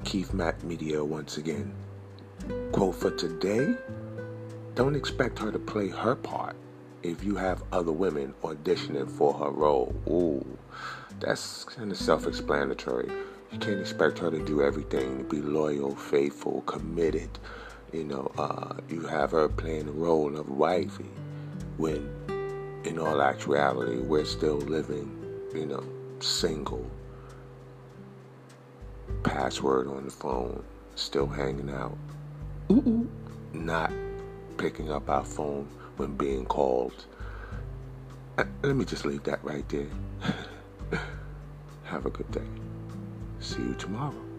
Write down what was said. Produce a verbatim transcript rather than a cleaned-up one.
and Keith Matt Media once again. Quote for today, don't expect her to play her part if you have other women auditioning for her role. Ooh, that's kind of self-explanatory. You can't expect her to do everything, to be loyal, faithful, committed. You know, uh, you have her playing the role of wifey when, in all actuality, we're still living, you know, single. Password on the phone, still hanging out. Ooh, not picking up our phone when being called. Uh, let me just leave that right there. Have a good day. See you tomorrow.